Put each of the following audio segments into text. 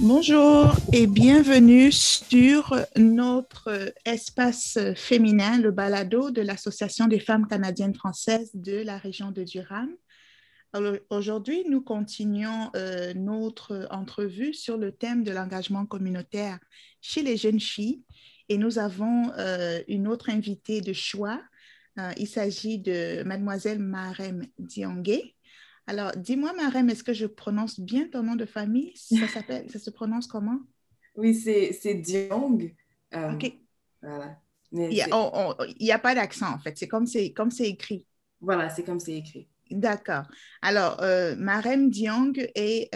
Bonjour et bienvenue sur notre espace féminin, le balado de l'Association des femmes canadiennes françaises de la région de Durham. Aujourd'hui, nous continuons notre entrevue sur le thème de l'engagement communautaire chez les jeunes filles et nous avons une autre invitée de choix. Il s'agit de mademoiselle Marème Diongue. Alors, dis-moi, Marème, est-ce que je prononce bien ton nom de famille? Ça se prononce comment? Oui, c'est Diongue. OK. Voilà. Il n'y a pas d'accent, en fait. C'est comme c'est écrit. Voilà, c'est comme c'est écrit. D'accord. Alors, Marème Diongue est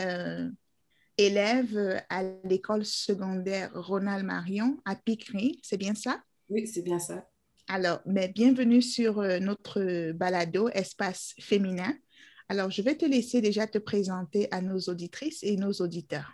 élève à l'école secondaire Ronald-Marion à Pickering. C'est bien ça? Oui, c'est bien ça. Alors, mais bienvenue sur notre balado, Espace féminin. Alors, je vais te laisser déjà te présenter à nos auditrices et nos auditeurs.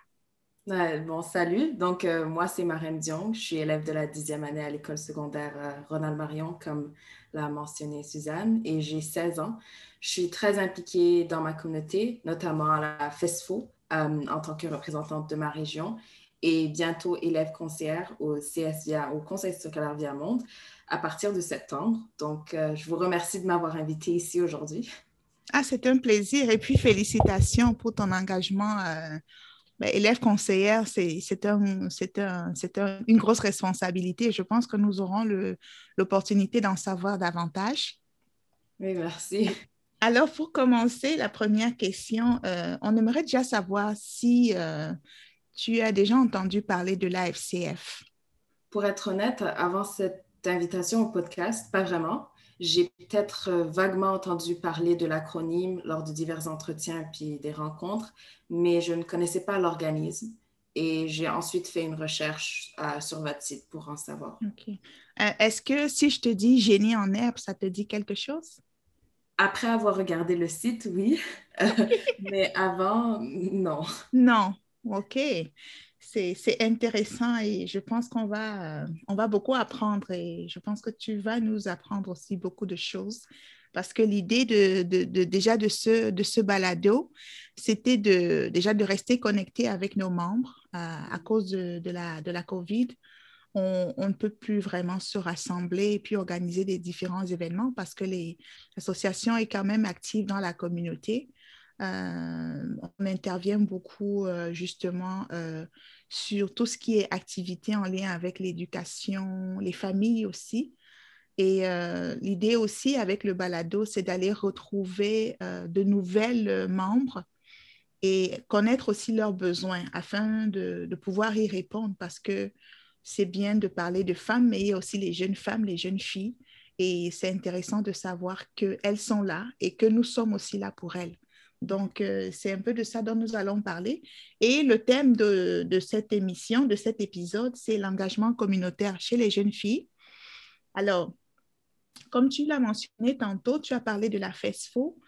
Bon, salut. Donc, moi, c'est Marème Diongue. Je suis élève de la 10e année à l'école secondaire Ronald-Marion, comme l'a mentionné Suzanne, et j'ai 16 ans. Je suis très impliquée dans ma communauté, notamment à la FESFO, en tant que représentante de ma région, et bientôt élève conseillère au CSVA, au Conseil scolaire Viamonde, à partir de septembre. Donc, je vous remercie de m'avoir invitée ici aujourd'hui. Ah, c'est un plaisir et puis félicitations pour ton engagement. Élève conseillère, c'est une grosse responsabilité. Je pense que nous aurons l'opportunité d'en savoir davantage. Oui, merci. Alors, pour commencer, la première question, on aimerait déjà savoir si tu as déjà entendu parler de l'AFCF. Pour être honnête, avant cette invitation au podcast, pas vraiment. J'ai peut-être vaguement entendu parler de l'acronyme lors de divers entretiens puis des rencontres, mais je ne connaissais pas l'organisme et j'ai ensuite fait une recherche sur votre site pour en savoir. Okay. Est-ce que si je te dis génie en herbe, ça te dit quelque chose? Après avoir regardé le site, oui, mais avant, non. Non, OK. C'est intéressant et je pense qu'on va, beaucoup apprendre et je pense que tu vas nous apprendre aussi beaucoup de choses parce que l'idée de ce balado, c'était déjà de rester connecté avec nos membres à cause de la COVID. On ne peut plus vraiment se rassembler et puis organiser des différents événements parce que l'association est quand même active dans la communauté. On intervient beaucoup justement sur tout ce qui est activité en lien avec l'éducation, les familles aussi. Et l'idée aussi avec le balado, c'est d'aller retrouver de nouvelles membres et connaître aussi leurs besoins afin de pouvoir y répondre parce que c'est bien de parler de femmes, mais il y a aussi les jeunes femmes, les jeunes filles. Et c'est intéressant de savoir qu'elles sont là et que nous sommes aussi là pour elles. Donc, c'est un peu de ça dont nous allons parler. Et le thème de cette émission, de cet épisode, c'est l'engagement communautaire chez les jeunes filles. Alors, comme tu l'as mentionné tantôt, tu as parlé de la FESFO.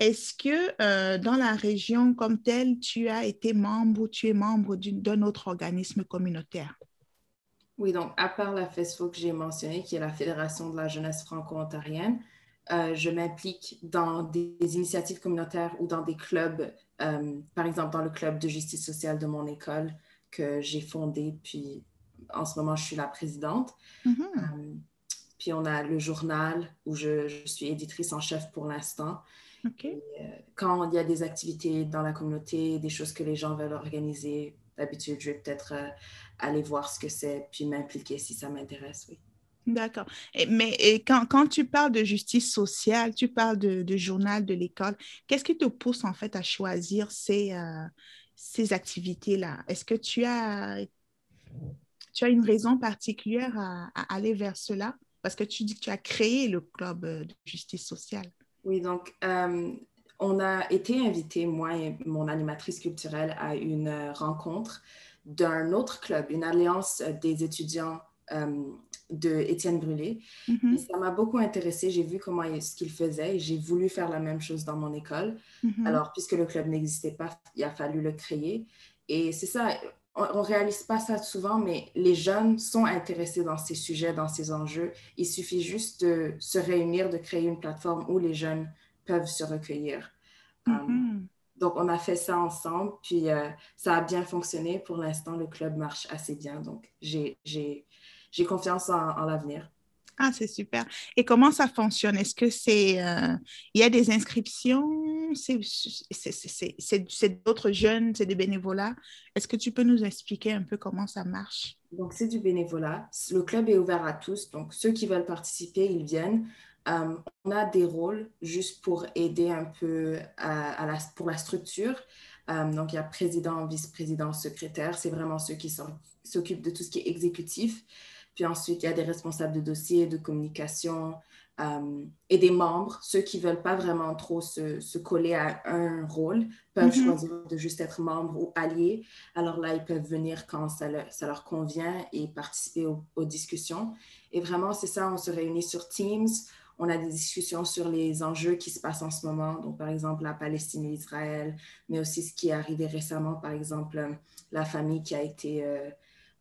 Est-ce que dans la région comme telle, tu as été membre ou tu es membre d'un autre organisme communautaire? Oui, donc, à part la FESFO que j'ai mentionnée, qui est la Fédération de la jeunesse franco-ontarienne, je m'implique dans des initiatives communautaires ou dans des clubs, par exemple dans le club de justice sociale de mon école que j'ai fondé, puis en ce moment, je suis la présidente. Mm-hmm. Puis on a le journal où je suis éditrice en chef pour l'instant. Okay. Et, quand il y a des activités dans la communauté, des choses que les gens veulent organiser, d'habitude, je vais peut-être aller voir ce que c'est, puis m'impliquer si ça m'intéresse, oui. D'accord. Mais quand tu parles de justice sociale, tu parles de journal de l'école, qu'est-ce qui te pousse en fait à choisir ces activités-là? Est-ce que tu as une raison particulière à aller vers cela? Parce que tu dis que tu as créé le club de justice sociale. Oui, donc on a été invités, moi et mon animatrice culturelle, à une rencontre d'un autre club, une alliance des étudiants de Étienne Brûlé. Mm-hmm. Et ça m'a beaucoup intéressée. J'ai vu ce qu'il faisait et j'ai voulu faire la même chose dans mon école. Mm-hmm. Alors, puisque le club n'existait pas, il a fallu le créer. Et c'est ça, on ne réalise pas ça souvent, mais les jeunes sont intéressés dans ces sujets, dans ces enjeux. Il suffit juste de se réunir, de créer une plateforme où les jeunes peuvent se recueillir. Mm-hmm. Donc, on a fait ça ensemble, puis ça a bien fonctionné. Pour l'instant, le club marche assez bien, donc j'ai confiance en l'avenir. Ah, c'est super. Et comment ça fonctionne? Est-ce que c'est... il y a des inscriptions? C'est d'autres jeunes? C'est des bénévolats? Est-ce que tu peux nous expliquer un peu comment ça marche? Donc, c'est du bénévolat. Le club est ouvert à tous. Donc, ceux qui veulent participer, ils viennent. On a des rôles juste pour aider un peu pour la structure. Donc, il y a président, vice-président, secrétaire. C'est vraiment ceux qui s'occupent de tout ce qui est exécutif. Puis ensuite, il y a des responsables de dossiers, de communication et des membres. Ceux qui ne veulent pas vraiment trop se coller à un rôle peuvent choisir de juste être membres ou alliés. Alors là, ils peuvent venir quand ça leur convient et participer aux discussions. Et vraiment, c'est ça, on se réunit sur Teams. On a des discussions sur les enjeux qui se passent en ce moment. Donc, par exemple, la Palestine et Israël, mais aussi ce qui est arrivé récemment, par exemple, la famille qui a été...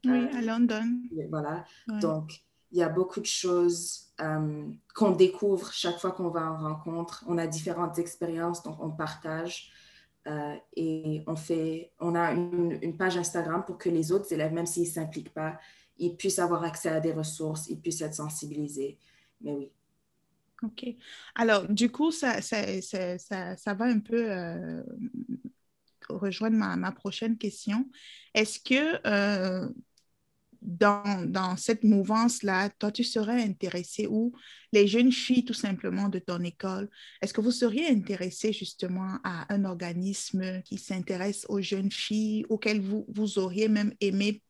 oui, à London. Voilà. Oui. Donc, il y a beaucoup de choses qu'on découvre chaque fois qu'on va en rencontre. On a différentes expériences, donc on partage et on a une page Instagram pour que les autres élèves, même s'ils ne s'impliquent pas, ils puissent avoir accès à des ressources, ils puissent être sensibilisés. Mais oui. OK. Alors, du coup, ça va un peu... rejoindre ma prochaine question. Est-ce que dans cette mouvance-là, toi, tu serais intéressée ou les jeunes filles tout simplement de ton école, est-ce que vous seriez intéressée justement à un organisme qui s'intéresse aux jeunes filles auxquelles vous auriez même aimé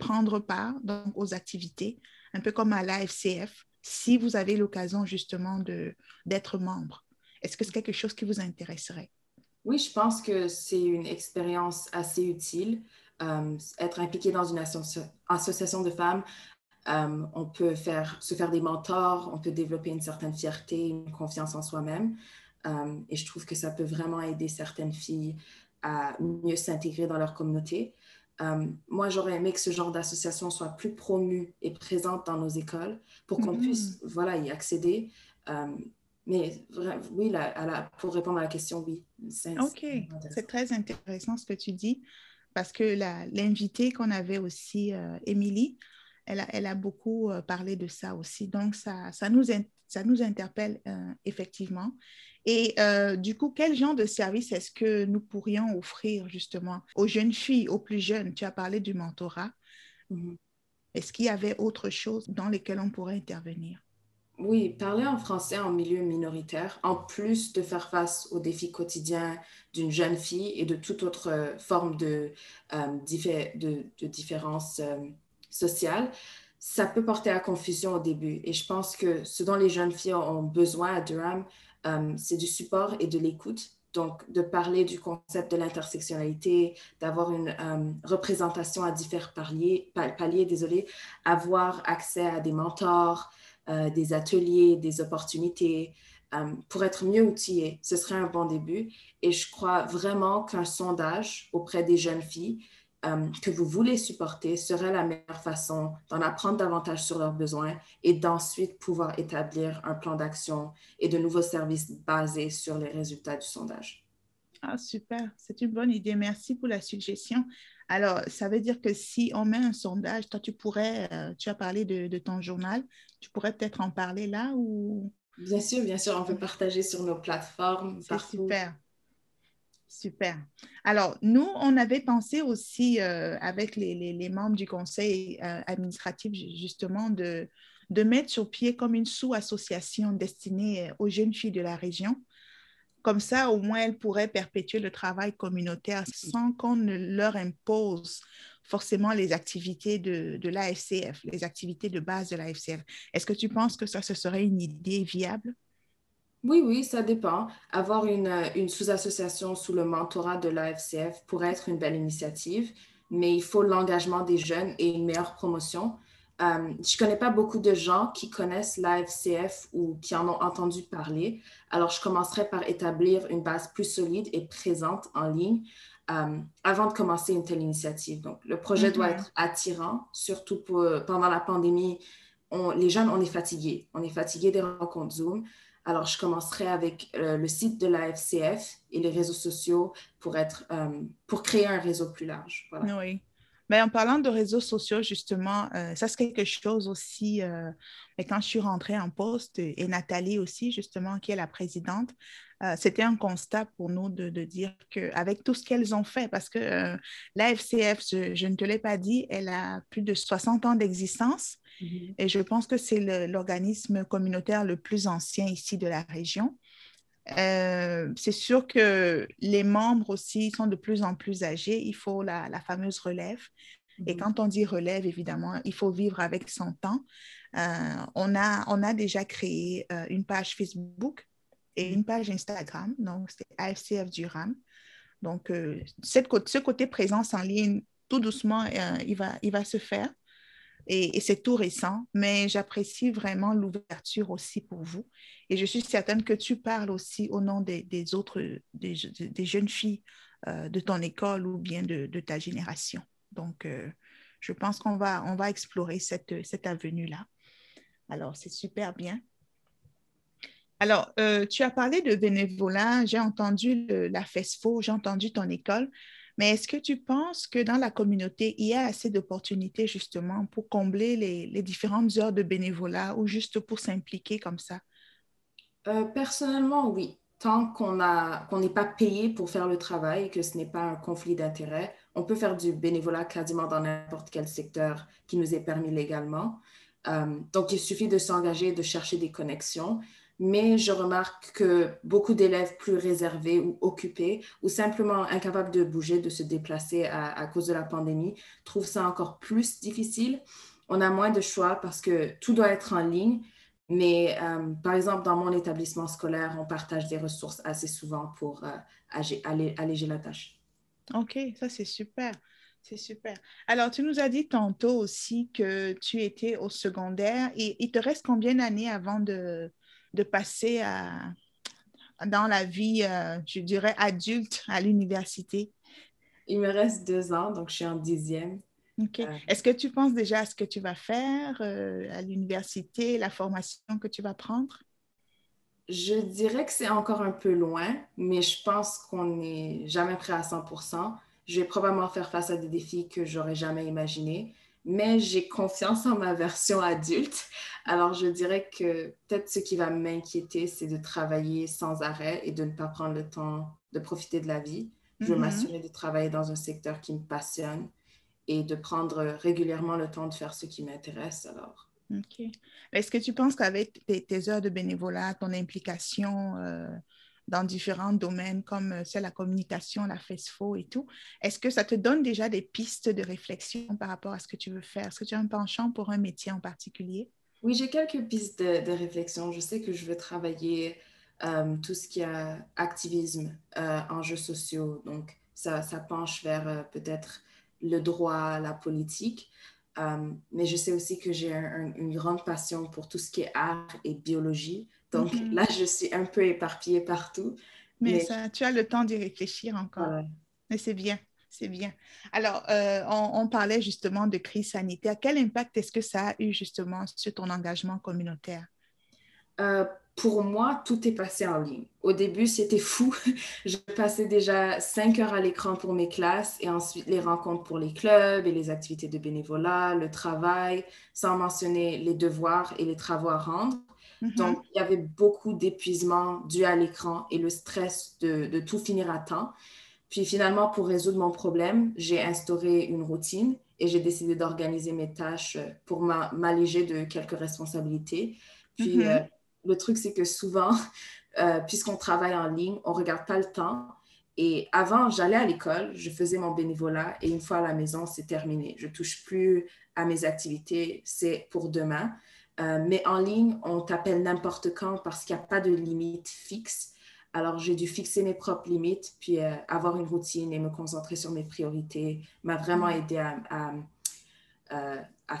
prendre part, donc aux activités, un peu comme à l'AFCF, si vous avez l'occasion justement d'être membre? Est-ce que c'est quelque chose qui vous intéresserait? Oui, je pense que c'est une expérience assez utile. Être impliqué dans une association de femmes, on peut se faire des mentors, on peut développer une certaine fierté, une confiance en soi-même. Et je trouve que ça peut vraiment aider certaines filles à mieux s'intégrer dans leur communauté. Moi, j'aurais aimé que ce genre d'association soit plus promue et présente dans nos écoles pour qu'on puisse y accéder. Mais oui, pour répondre à la question, oui. C'est très intéressant ce que tu dis, parce que l'invitée qu'on avait aussi, Émilie, elle a beaucoup parlé de ça aussi. Donc, ça nous interpelle effectivement. Et du coup, quel genre de service est-ce que nous pourrions offrir justement aux jeunes filles, aux plus jeunes? Tu as parlé du mentorat. Est-ce qu'il y avait autre chose dans lesquelles on pourrait intervenir? Oui, parler en français en milieu minoritaire, en plus de faire face aux défis quotidiens d'une jeune fille et de toute autre forme de différence sociale, ça peut porter à confusion au début. Et je pense que ce dont les jeunes filles ont besoin à Durham, c'est du support et de l'écoute. Donc, de parler du concept de l'intersectionnalité, d'avoir une représentation à divers paliers, avoir accès à des mentors, des ateliers, des opportunités pour être mieux outillés. Ce serait un bon début. Et je crois vraiment qu'un sondage auprès des jeunes filles que vous voulez supporter serait la meilleure façon d'en apprendre davantage sur leurs besoins et d'ensuite pouvoir établir un plan d'action et de nouveaux services basés sur les résultats du sondage. Ah, super. C'est une bonne idée. Merci pour la suggestion. Alors, ça veut dire que si on met un sondage, toi, tu as parlé de ton journal, tu pourrais peut-être en parler là ou… Bien sûr, on peut partager sur nos plateformes. C'est super, super. Alors, nous, on avait pensé aussi avec les membres du conseil administratif, justement, de mettre sur pied comme une sous-association destinée aux jeunes filles de la région. Comme ça, au moins, elles pourraient perpétuer le travail communautaire sans qu'on ne leur impose forcément les activités de l'AFCF, les activités de base de l'AFCF. Est-ce que tu penses que ça, ce serait une idée viable? Oui, ça dépend. Avoir une sous-association sous le mentorat de l'AFCF pourrait être une belle initiative, mais il faut l'engagement des jeunes et une meilleure promotion. Je ne connais pas beaucoup de gens qui connaissent l'AFCF ou qui en ont entendu parler. Alors, je commencerai par établir une base plus solide et présente en ligne avant de commencer une telle initiative. Donc, le projet doit être attirant, surtout pendant la pandémie. Les jeunes, on est fatigués. On est fatigués des rencontres Zoom. Alors, je commencerai avec le site de l'AFCF et les réseaux sociaux pour créer un réseau plus large. Voilà. Oui. Mais en parlant de réseaux sociaux, justement, ça c'est quelque chose aussi, quand je suis rentrée en poste, et Nathalie aussi, justement, qui est la présidente, c'était un constat pour nous de dire qu'avec tout ce qu'elles ont fait, parce que l'AFCF, je ne te l'ai pas dit, elle a plus de 60 ans d'existence, et je pense que c'est l'organisme communautaire le plus ancien ici de la région. C'est sûr que les membres aussi sont de plus en plus âgés. Il faut la fameuse relève. Et quand on dit relève, évidemment, il faut vivre avec son temps. On a déjà créé une page Facebook et une page Instagram. Donc, c'est AFCF Durham. Donc, ce côté présence en ligne, tout doucement, il va se faire. Et c'est tout récent, mais j'apprécie vraiment l'ouverture aussi pour vous. Et je suis certaine que tu parles aussi au nom des jeunes filles de ton école ou bien de ta génération. Donc, je pense qu'on va explorer cette avenue-là. Alors, c'est super bien. Alors, tu as parlé de bénévolat, j'ai entendu la FESFO, j'ai entendu ton école. Mais est-ce que tu penses que dans la communauté, il y a assez d'opportunités justement pour combler les différentes heures de bénévolat ou juste pour s'impliquer comme ça? Personnellement, oui. Tant qu'on n'est pas payé pour faire le travail, que ce n'est pas un conflit d'intérêts, on peut faire du bénévolat quasiment dans n'importe quel secteur qui nous est permis légalement. Donc, il suffit de s'engager, de chercher des connexions. Mais je remarque que beaucoup d'élèves plus réservés ou occupés ou simplement incapables de bouger, de se déplacer à cause de la pandémie, trouvent ça encore plus difficile. On a moins de choix parce que tout doit être en ligne. Mais par exemple, dans mon établissement scolaire, on partage des ressources assez souvent pour alléger la tâche. OK, ça c'est super. C'est super. Alors, tu nous as dit tantôt aussi que tu étais au secondaire. Et il te reste combien d'années avant de passer dans la vie, je dirais, adulte à l'université? Il me reste 2 ans, donc je suis en 10e. OK. Est-ce que tu penses déjà à ce que tu vas faire à l'université, la formation que tu vas prendre? Je dirais que c'est encore un peu loin, mais je pense qu'on n'est jamais prêt à 100%. Je vais probablement faire face à des défis que j'aurais jamais imaginés. Mais j'ai confiance en ma version adulte. Alors, je dirais que peut-être ce qui va m'inquiéter, c'est de travailler sans arrêt et de ne pas prendre le temps de profiter de la vie. Je veux m'assurer de travailler dans un secteur qui me passionne et de prendre régulièrement le temps de faire ce qui m'intéresse. Alors. OK. Est-ce que tu penses qu'avec tes heures de bénévolat, ton implication dans différents domaines comme c'est la communication, la FESFO et tout. Est-ce que ça te donne déjà des pistes de réflexion par rapport à ce que tu veux faire? Est-ce que tu as un penchant pour un métier en particulier? Oui, j'ai quelques pistes de réflexion. Je sais que je veux travailler tout ce qui est activisme, enjeux sociaux. Donc, ça penche vers peut-être le droit, la politique. Mais je sais aussi que j'ai une grande passion pour tout ce qui est art et biologie. Donc là, je suis un peu éparpillée partout. Mais ça, tu as le temps d'y réfléchir encore. Ouais. Mais c'est bien, c'est bien. Alors, on parlait justement de crise sanitaire. Quel impact est-ce que ça a eu justement sur ton engagement communautaire? Pour moi, tout est passé en ligne. Au début, c'était fou. Je passais déjà 5 heures à l'écran pour mes classes et ensuite les rencontres pour les clubs et les activités de bénévolat, le travail, sans mentionner les devoirs et les travaux à rendre. Donc, il y avait beaucoup d'épuisement dû à l'écran et le stress de tout finir à temps. Puis finalement, pour résoudre mon problème, j'ai instauré une routine et j'ai décidé d'organiser mes tâches pour m'alléger de quelques responsabilités. Puis le truc, c'est que souvent, puisqu'on travaille en ligne, on ne regarde pas le temps. Et avant, j'allais à l'école, je faisais mon bénévolat et une fois à la maison, c'est terminé. Je ne touche plus à mes activités, c'est pour demain. Mais en ligne, on t'appelle n'importe quand parce qu'il n'y a pas de limite fixe. Alors, j'ai dû fixer mes propres limites, puis avoir une routine et me concentrer sur mes priorités m'a vraiment aidé à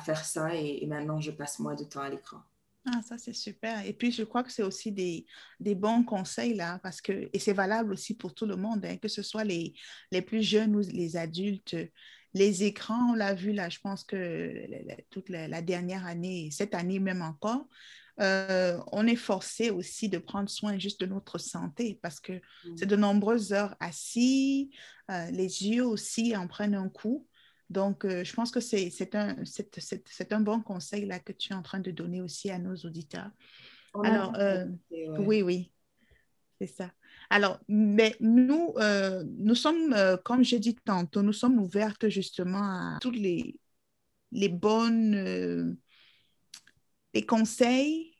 faire ça. Et maintenant, je passe moins de temps à l'écran. Ah, ça, c'est super. Et puis, je crois que c'est aussi des bons conseils, là, parce que, et c'est valable aussi pour tout le monde, hein, que ce soit les plus jeunes ou les adultes. Les écrans, on l'a vu là, je pense que toute la dernière année, cette année même encore, on est forcé aussi de prendre soin juste de notre santé parce que c'est de nombreuses heures assis, les yeux aussi en prennent un coup. Donc, je pense que c'est un bon conseil là, que tu es en train de donner aussi à nos auditeurs. Alors, oui, c'est ça. Alors, mais nous, nous sommes, comme je dis tantôt, nous sommes ouvertes justement à tous les bonnes les conseils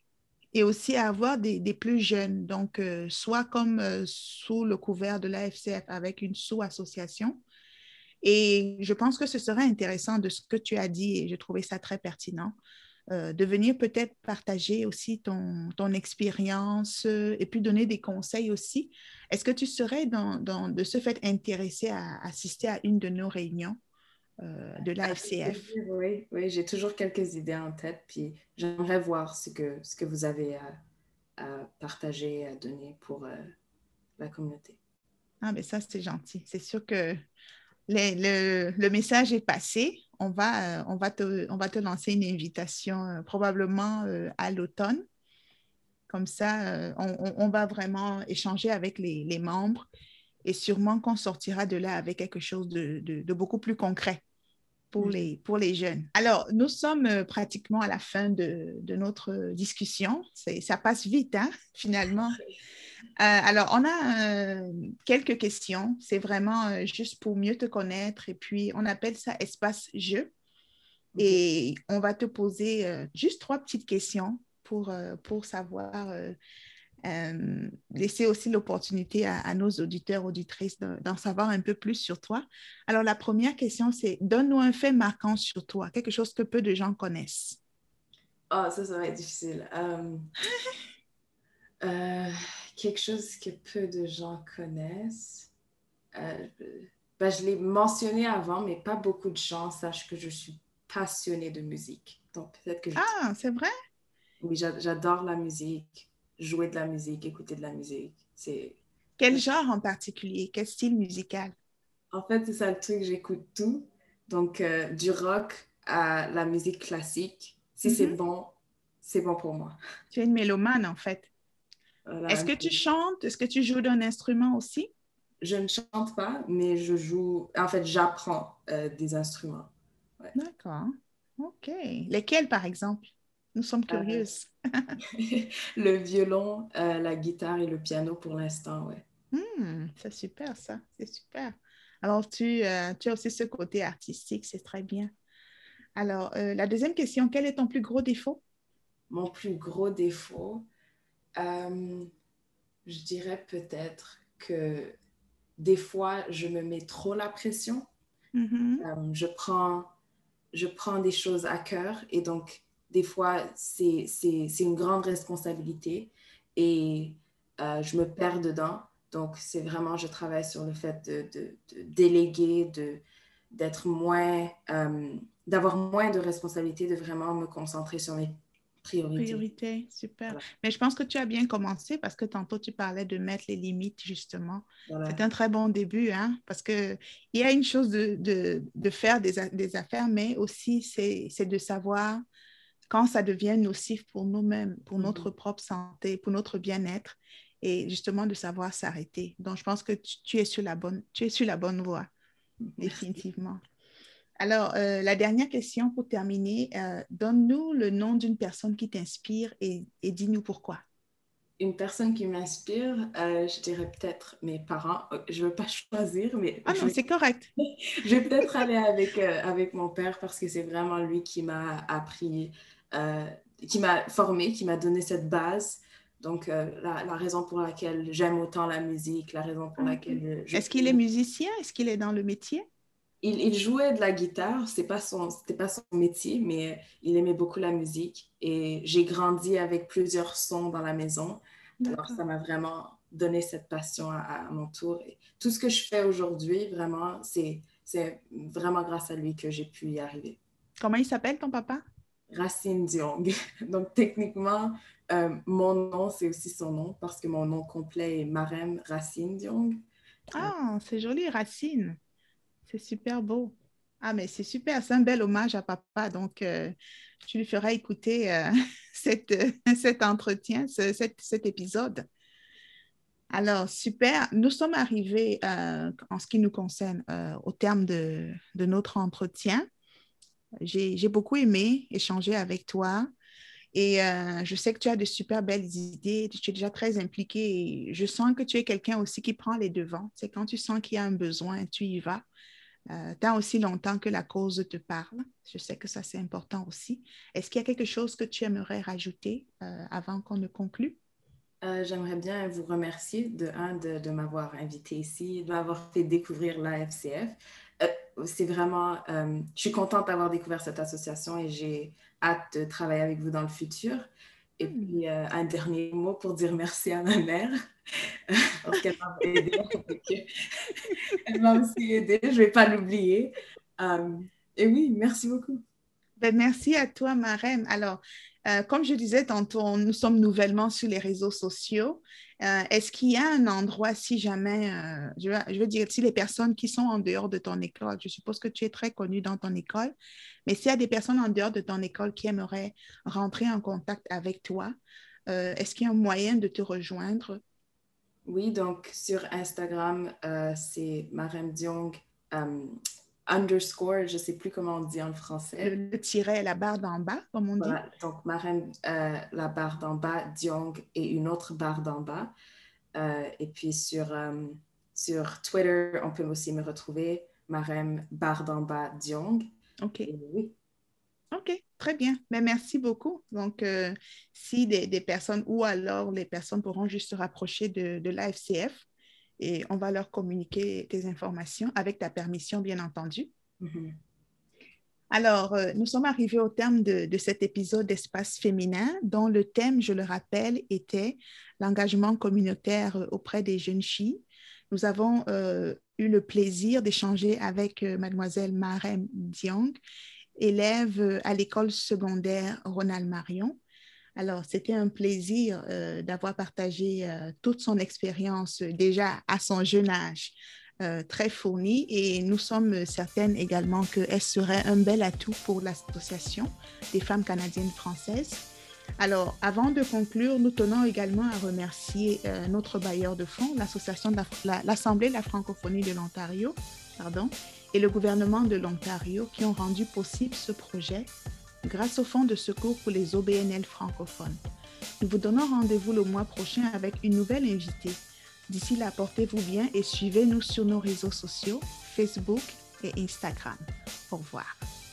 et aussi à avoir des plus jeunes. Donc, soit comme sous le couvert de l'AFCF avec une sous-association. Et je pense que ce serait intéressant de ce que tu as dit et j'ai trouvé ça très pertinent. De venir peut-être partager aussi ton expérience et puis donner des conseils aussi. Est-ce que tu serais de ce fait intéressée à assister à une de nos réunions de l'AFCF? Oui, oui, j'ai toujours quelques idées en tête, puis j'aimerais voir ce que vous avez à partager, à donner pour la communauté. Ah, mais ça, c'est gentil. C'est sûr que le message est passé. On va te lancer une invitation probablement à l'automne. Comme ça, on va vraiment échanger avec les membres et sûrement qu'on sortira de là avec quelque chose de beaucoup plus concret pour les jeunes. Alors, nous sommes pratiquement à la fin de notre discussion. Ça passe vite, hein, finalement. Alors, on a quelques questions. C'est vraiment juste pour mieux te connaître. Et puis, on appelle ça espace jeu. Et on va te poser juste 3 petites questions pour savoir, laisser aussi l'opportunité à nos auditeurs, auditrices d'en savoir un peu plus sur toi. Alors, la première question, c'est donne-nous un fait marquant sur toi, quelque chose que peu de gens connaissent. Oh, ça va être difficile. Quelque chose que peu de gens connaissent. Je l'ai mentionné avant, mais pas beaucoup de gens sachent que je suis passionnée de musique. Donc, peut-être que ah, c'est vrai? Oui, j'adore la musique, jouer de la musique, écouter de la musique. Quel genre en particulier? Quel style musical? En fait, c'est ça le truc, j'écoute tout. Donc, du rock à la musique classique. Si c'est bon pour moi. Tu es une mélomane, en fait. Voilà. Est-ce que tu chantes? Est-ce que tu joues d'un instrument aussi? Je ne chante pas, mais je joue... En fait, j'apprends des instruments. Ouais. D'accord. OK. Lesquels, par exemple? Nous sommes curieuses. Le violon, la guitare et le piano pour l'instant, oui. C'est super, ça. C'est super. Alors, tu as aussi ce côté artistique, c'est très bien. Alors, la deuxième question, quel est ton plus gros défaut? Mon plus gros défaut... je dirais peut-être que des fois, je me mets trop la pression. Je prends des choses à cœur et donc, des fois, c'est une grande responsabilité et je me perds dedans. Donc, c'est vraiment, je travaille sur le fait de déléguer, d'être moins, d'avoir moins de responsabilités, de vraiment me concentrer sur mes priorité, super. Voilà. Mais je pense que tu as bien commencé parce que tantôt, tu parlais de mettre les limites, justement. Voilà. C'est un très bon début, hein, parce qu'il y a une chose de faire des affaires, mais aussi, c'est de savoir quand ça devient nocif pour nous-mêmes, pour notre propre santé, pour notre bien-être, et justement de savoir s'arrêter. Donc, je pense que tu es sur la bonne voie, définitivement. Alors, la dernière question pour terminer, donne-nous le nom d'une personne qui t'inspire et dis-nous pourquoi. Une personne qui m'inspire, je dirais peut-être mes parents. Je ne veux pas choisir, mais... Ah non, c'est correct. Je vais peut-être aller avec mon père parce que c'est vraiment lui qui m'a appris, qui m'a formée, qui m'a donné cette base. Donc, la raison pour laquelle j'aime autant la musique, la raison pour laquelle... Est-ce qu'il est musicien? Est-ce qu'il est dans le métier? Il jouait de la guitare, c'était pas son métier, mais il aimait beaucoup la musique. Et j'ai grandi avec plusieurs sons dans la maison. Alors, ça m'a vraiment donné cette passion à mon tour. Et tout ce que je fais aujourd'hui, vraiment, c'est vraiment grâce à lui que j'ai pu y arriver. Comment il s'appelle, ton papa? Racine Diongue. Donc, techniquement, mon nom, c'est aussi son nom, parce que mon nom complet est Marème Racine Diongue. Ah, c'est joli, Racine! C'est super beau. Ah, mais c'est super, c'est un bel hommage à papa. Donc, tu lui feras écouter cet entretien, cet épisode. Alors, super. Nous sommes arrivés, en ce qui nous concerne, au terme de notre entretien. J'ai beaucoup aimé échanger avec toi et je sais que tu as de super belles idées, tu es déjà très impliquée et je sens que tu es quelqu'un aussi qui prend les devants. C'est quand tu sens qu'il y a un besoin, tu y vas. Tant aussi longtemps que la cause te parle. Je sais que ça, c'est important aussi. Est-ce qu'il y a quelque chose que tu aimerais rajouter avant qu'on ne conclue? J'aimerais bien vous remercier de m'avoir invité ici, de m'avoir fait découvrir l'AFCF. C'est vraiment, je suis contente d'avoir découvert cette association et j'ai hâte de travailler avec vous dans le futur. Et puis, un dernier mot pour dire merci à ma mère, parce qu'elle m'a aidée. Elle m'a aussi aidée, je ne vais pas l'oublier. Et oui, merci beaucoup. Ben, merci à toi, Marème. Alors, comme je disais tantôt, nous sommes nouvellement sur les réseaux sociaux. Est-ce qu'il y a un endroit, si jamais, je veux dire, si les personnes qui sont en dehors de ton école, je suppose que tu es très connue dans ton école, mais s'il y a des personnes en dehors de ton école qui aimeraient rentrer en contact avec toi, est-ce qu'il y a un moyen de te rejoindre? Oui, donc sur Instagram, c'est Marème Diongue, underscore, je ne sais plus comment on dit en français. Le tiret, la barre d'en bas, comme on dit. Donc, Marème, la barre d'en bas, Diongue et une autre barre d'en bas. Et puis, sur Twitter, on peut aussi me retrouver, Marème, barre d'en bas, Diongue. OK. Et oui. OK, très bien. Mais merci beaucoup. Donc, si des personnes, ou alors les personnes pourront juste se rapprocher de l'AFCF, et on va leur communiquer tes informations avec ta permission, bien entendu. Mm-hmm. Alors, nous sommes arrivés au terme de cet épisode d'Espace féminin, dont le thème, je le rappelle, était l'engagement communautaire auprès des jeunes filles. Nous avons eu le plaisir d'échanger avec mademoiselle Marème Diongue, élève à l'école secondaire Ronald-Marion. Alors, c'était un plaisir d'avoir partagé toute son expérience déjà à son jeune âge, très fournie, et nous sommes certaines également qu'elle serait un bel atout pour l'Association des femmes canadiennes françaises. Alors, avant de conclure, nous tenons également à remercier notre bailleur de fonds, l'Association de l'Assemblée de la francophonie de l'Ontario, et le gouvernement de l'Ontario qui ont rendu possible ce projet grâce au Fonds de secours pour les OBNL francophones. Nous vous donnons rendez-vous le mois prochain avec une nouvelle invitée. D'ici là, portez-vous bien et suivez-nous sur nos réseaux sociaux, Facebook et Instagram. Au revoir.